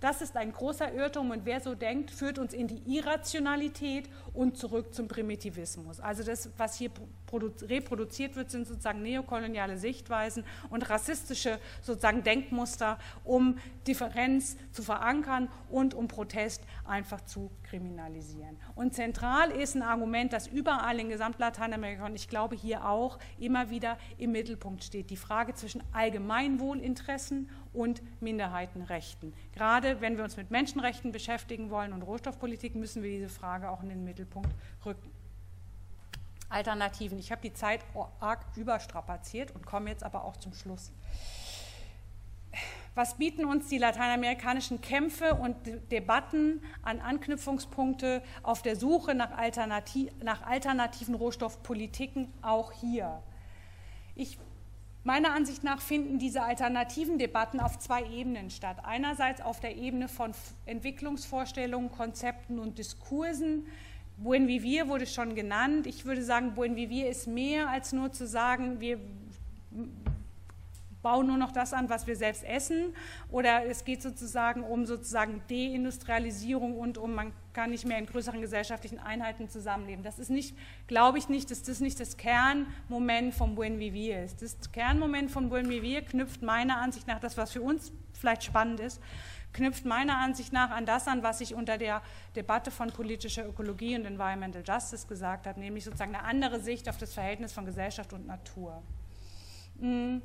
Das ist ein großer Irrtum, und wer so denkt, führt uns in die Irrationalität und zurück zum Primitivismus. Also das, was hier reproduziert wird, sind sozusagen neokoloniale Sichtweisen und rassistische sozusagen Denkmuster, um Differenz zu verankern und um Protest einfach zu kriminalisieren. Und zentral ist ein Argument, das überall in Gesamtlateinamerika, und ich glaube hier auch, immer wieder im Mittelpunkt steht, die Frage zwischen Allgemeinwohlinteressen und Minderheitenrechten. Gerade wenn wir uns mit Menschenrechten beschäftigen wollen und Rohstoffpolitik, müssen wir diese Frage auch in den Mittelpunkt rücken. Alternativen. Ich habe die Zeit arg überstrapaziert und komme jetzt aber auch zum Schluss. Was bieten uns die lateinamerikanischen Kämpfe und Debatten an Anknüpfungspunkte auf der Suche nach, Alternati- nach alternativen Rohstoffpolitiken auch hier? Ich Meiner Ansicht nach finden diese alternativen Debatten auf zwei Ebenen statt. Einerseits auf der Ebene von Entwicklungsvorstellungen, Konzepten und Diskursen. Buen Vivir wurde schon genannt. Ich würde sagen, Buen Vivir ist mehr als nur zu sagen, wir bauen nur noch das an, was wir selbst essen. Oder es geht sozusagen um sozusagen Deindustrialisierung und um, man kann nicht mehr in größeren gesellschaftlichen Einheiten zusammenleben. Das ist nicht, glaube ich nicht, dass das nicht das Kernmoment von Buen Vivir ist. Das Kernmoment von Buen Vivir knüpft meiner Ansicht nach, das, was für uns vielleicht spannend ist, knüpft meiner Ansicht nach an das an, was ich unter der Debatte von politischer Ökologie und Environmental Justice gesagt habe, nämlich sozusagen eine andere Sicht auf das Verhältnis von Gesellschaft und Natur. Hm.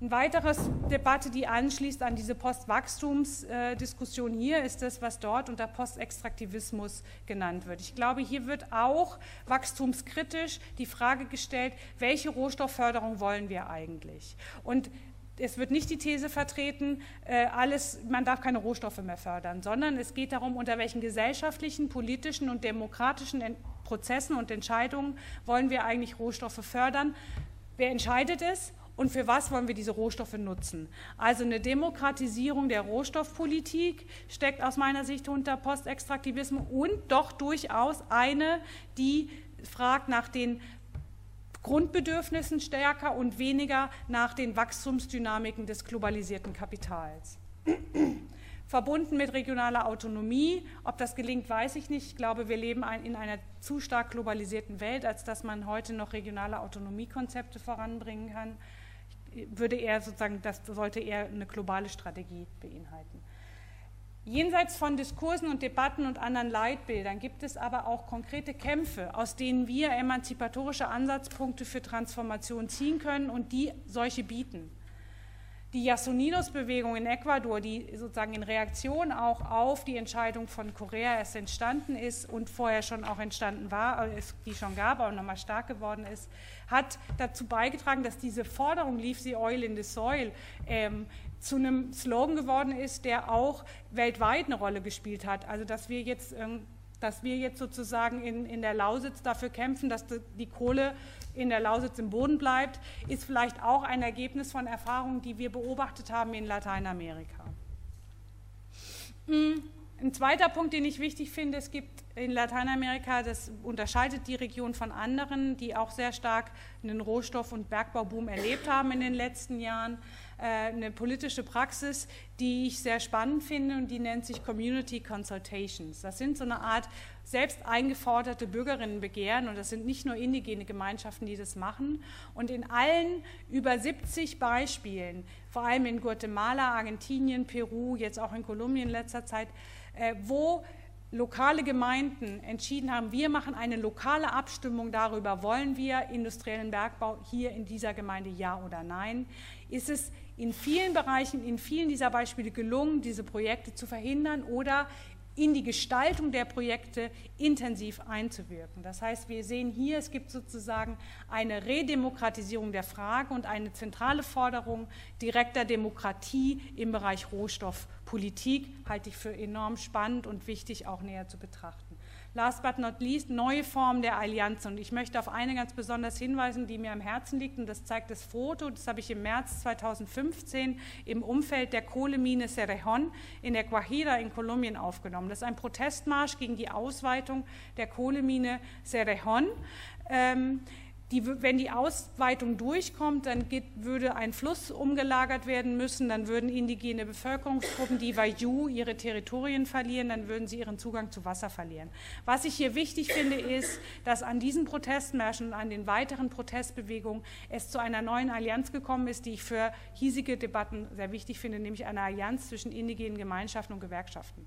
Eine weitere Debatte, die anschließt an diese Postwachstumsdiskussion hier, ist das, was dort unter Postextraktivismus genannt wird. Ich glaube, hier wird auch wachstumskritisch die Frage gestellt, welche Rohstoffförderung wollen wir eigentlich? Und es wird nicht die These vertreten, alles, man darf keine Rohstoffe mehr fördern, sondern es geht darum, unter welchen gesellschaftlichen, politischen und demokratischen Prozessen und Entscheidungen wollen wir eigentlich Rohstoffe fördern? Wer entscheidet es? Und für was wollen wir diese Rohstoffe nutzen? Also eine Demokratisierung der Rohstoffpolitik steckt aus meiner Sicht unter Postextraktivismus und doch durchaus eine, die fragt nach den Grundbedürfnissen stärker und weniger nach den Wachstumsdynamiken des globalisierten Kapitals. Verbunden mit regionaler Autonomie. Ob das gelingt, weiß ich nicht. Ich glaube, wir leben in einer zu stark globalisierten Welt, als dass man heute noch regionale Autonomiekonzepte voranbringen kann. Ich würde eher sozusagen, das sollte eher eine globale Strategie beinhalten. Jenseits von Diskursen und Debatten und anderen Leitbildern gibt es aber auch konkrete Kämpfe, aus denen wir emanzipatorische Ansatzpunkte für Transformation ziehen können und die solche bieten. Die Yasuni-Bewegung in Ecuador, die sozusagen in Reaktion auch auf die Entscheidung von Korea erst entstanden ist und vorher schon auch entstanden war, die schon gab, aber nochmal stark geworden ist, hat dazu beigetragen, dass diese Forderung Leave the Oil in the Soil ähm, zu einem Slogan geworden ist, der auch weltweit eine Rolle gespielt hat. Also dass wir jetzt, ähm, dass wir jetzt sozusagen in, in der Lausitz dafür kämpfen, dass die Kohle in der Lausitz im Boden bleibt, ist vielleicht auch ein Ergebnis von Erfahrungen, die wir beobachtet haben in Lateinamerika. Ein zweiter Punkt, den ich wichtig finde, es gibt in Lateinamerika, das unterscheidet die Region von anderen, die auch sehr stark einen Rohstoff- und Bergbauboom erlebt haben in den letzten Jahren, eine politische Praxis, die ich sehr spannend finde, und die nennt sich Community Consultations. Das sind so eine Art selbst eingeforderte Bürgerinnenbegehren, und das sind nicht nur indigene Gemeinschaften, die das machen. Und in allen über siebzig Beispielen, vor allem in Guatemala, Argentinien, Peru, jetzt auch in Kolumbien in letzter Zeit, wo lokale Gemeinden entschieden haben, wir machen eine lokale Abstimmung darüber, wollen wir industriellen Bergbau hier in dieser Gemeinde, ja oder nein, ist es in vielen Bereichen, in vielen dieser Beispiele gelungen, diese Projekte zu verhindern oder in die Gestaltung der Projekte intensiv einzuwirken. Das heißt, wir sehen hier, es gibt sozusagen eine Redemokratisierung der Frage und eine zentrale Forderung direkter Demokratie im Bereich Rohstoffpolitik, halte ich für enorm spannend und wichtig auch näher zu betrachten. last but not least, neue Formen der Allianz. Und ich möchte auf eine ganz besonders hinweisen, die mir am Herzen liegt. Und das zeigt das Foto, das habe ich im März zweitausendfünfzehn im Umfeld der Kohlemine Cerrejon in der Guajira in Kolumbien aufgenommen. Das ist ein Protestmarsch gegen die Ausweitung der Kohlemine Cerrejon. Ähm, Die, wenn die Ausweitung durchkommt, dann geht, würde ein Fluss umgelagert werden müssen, dann würden indigene Bevölkerungsgruppen, die Wayuu, ihre Territorien verlieren, dann würden sie ihren Zugang zu Wasser verlieren. Was ich hier wichtig finde, ist, dass an diesen Protestmärschen und an den weiteren Protestbewegungen es zu einer neuen Allianz gekommen ist, die ich für hiesige Debatten sehr wichtig finde, nämlich eine Allianz zwischen indigenen Gemeinschaften und Gewerkschaften.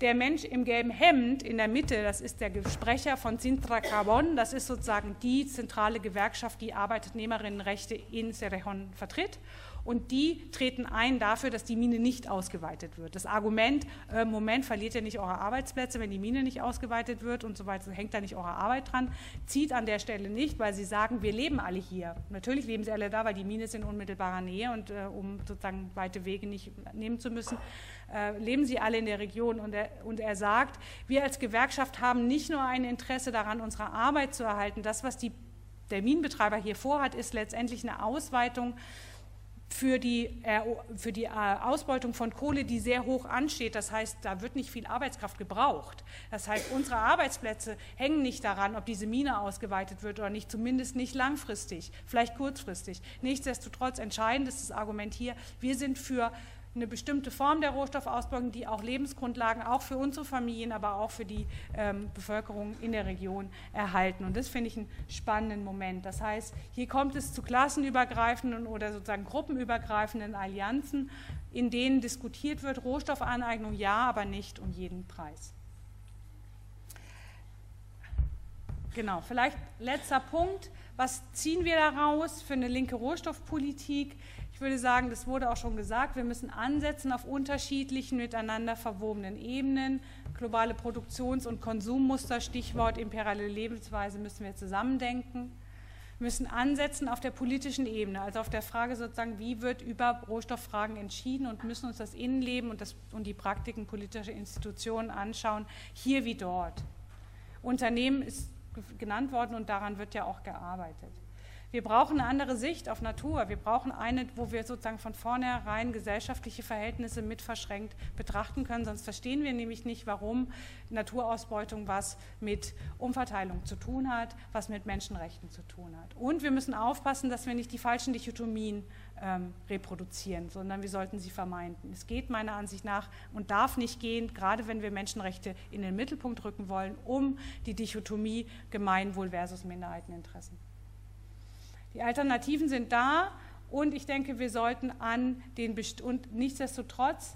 Der Mensch im gelben Hemd in der Mitte, das ist der Sprecher von Sintra Carbon, das ist sozusagen die zentrale Gewerkschaft, die Arbeitnehmerinnenrechte in Cerrejon vertritt. Und die treten ein dafür, dass die Mine nicht ausgeweitet wird. Das Argument, äh, Moment, verliert ihr nicht eure Arbeitsplätze, wenn die Mine nicht ausgeweitet wird und so weiter, hängt da nicht eure Arbeit dran, zieht an der Stelle nicht, weil sie sagen, wir leben alle hier. Natürlich leben sie alle da, weil die Mine ist in unmittelbarer Nähe und äh, um sozusagen weite Wege nicht nehmen zu müssen, äh, leben sie alle in der Region. Und er, und er sagt, wir als Gewerkschaft haben nicht nur ein Interesse daran, unsere Arbeit zu erhalten. Das, was die, der Minenbetreiber hier vorhat, ist letztendlich eine Ausweitung für die, äh, für die äh, Ausbeutung von Kohle, die sehr hoch ansteht. Das heißt, da wird nicht viel Arbeitskraft gebraucht. Das heißt, unsere Arbeitsplätze hängen nicht daran, ob diese Mine ausgeweitet wird oder nicht, zumindest nicht langfristig, vielleicht kurzfristig. Nichtsdestotrotz entscheidend ist das Argument hier, wir sind für eine bestimmte Form der Rohstoffausbeutung, die auch Lebensgrundlagen, auch für unsere Familien, aber auch für die ähm, Bevölkerung in der Region erhalten. Und das finde ich einen spannenden Moment. Das heißt, hier kommt es zu klassenübergreifenden oder sozusagen gruppenübergreifenden Allianzen, in denen diskutiert wird, Rohstoffaneignung ja, aber nicht um jeden Preis. Genau, vielleicht letzter Punkt. Was ziehen wir daraus für eine linke Rohstoffpolitik? Ich würde sagen, das wurde auch schon gesagt, wir müssen ansetzen auf unterschiedlichen, miteinander verwobenen Ebenen. Globale Produktions- und Konsummuster, Stichwort imperiale Lebensweise, müssen wir zusammendenken. Wir müssen ansetzen auf der politischen Ebene, also auf der Frage sozusagen, wie wird über Rohstofffragen entschieden, und müssen uns das Innenleben und, das, und die Praktiken politischer Institutionen anschauen, hier wie dort. Unternehmen ist genannt worden und daran wird ja auch gearbeitet. Wir brauchen eine andere Sicht auf Natur. Wir brauchen eine, wo wir sozusagen von vornherein gesellschaftliche Verhältnisse mit verschränkt betrachten können. Sonst verstehen wir nämlich nicht, warum Naturausbeutung was mit Umverteilung zu tun hat, was mit Menschenrechten zu tun hat. Und wir müssen aufpassen, dass wir nicht die falschen Dichotomien ähm, reproduzieren, sondern wir sollten sie vermeiden. Es geht meiner Ansicht nach und darf nicht gehen, gerade wenn wir Menschenrechte in den Mittelpunkt rücken wollen, um die Dichotomie Gemeinwohl versus Minderheiteninteressen. Die Alternativen sind da und ich denke, wir sollten an den Best- und nichtsdestotrotz,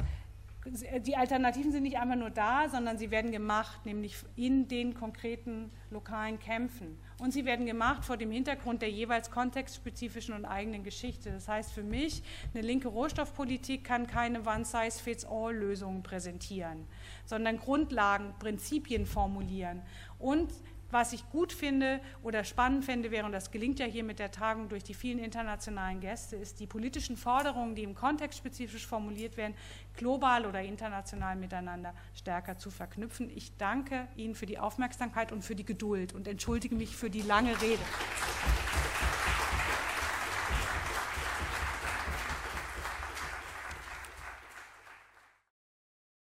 die Alternativen sind nicht einfach nur da, sondern sie werden gemacht, nämlich in den konkreten lokalen Kämpfen. Und sie werden gemacht vor dem Hintergrund der jeweils kontextspezifischen und eigenen Geschichte. Das heißt für mich, eine linke Rohstoffpolitik kann keine One-Size-Fits-All-Lösungen präsentieren, sondern Grundlagen, Prinzipien formulieren. Und was ich gut finde oder spannend finde, wäre, und das gelingt ja hier mit der Tagung durch die vielen internationalen Gäste, ist die politischen Forderungen, die im Kontext spezifisch formuliert werden, global oder international miteinander stärker zu verknüpfen. Ich danke Ihnen für die Aufmerksamkeit und für die Geduld und entschuldige mich für die lange Rede.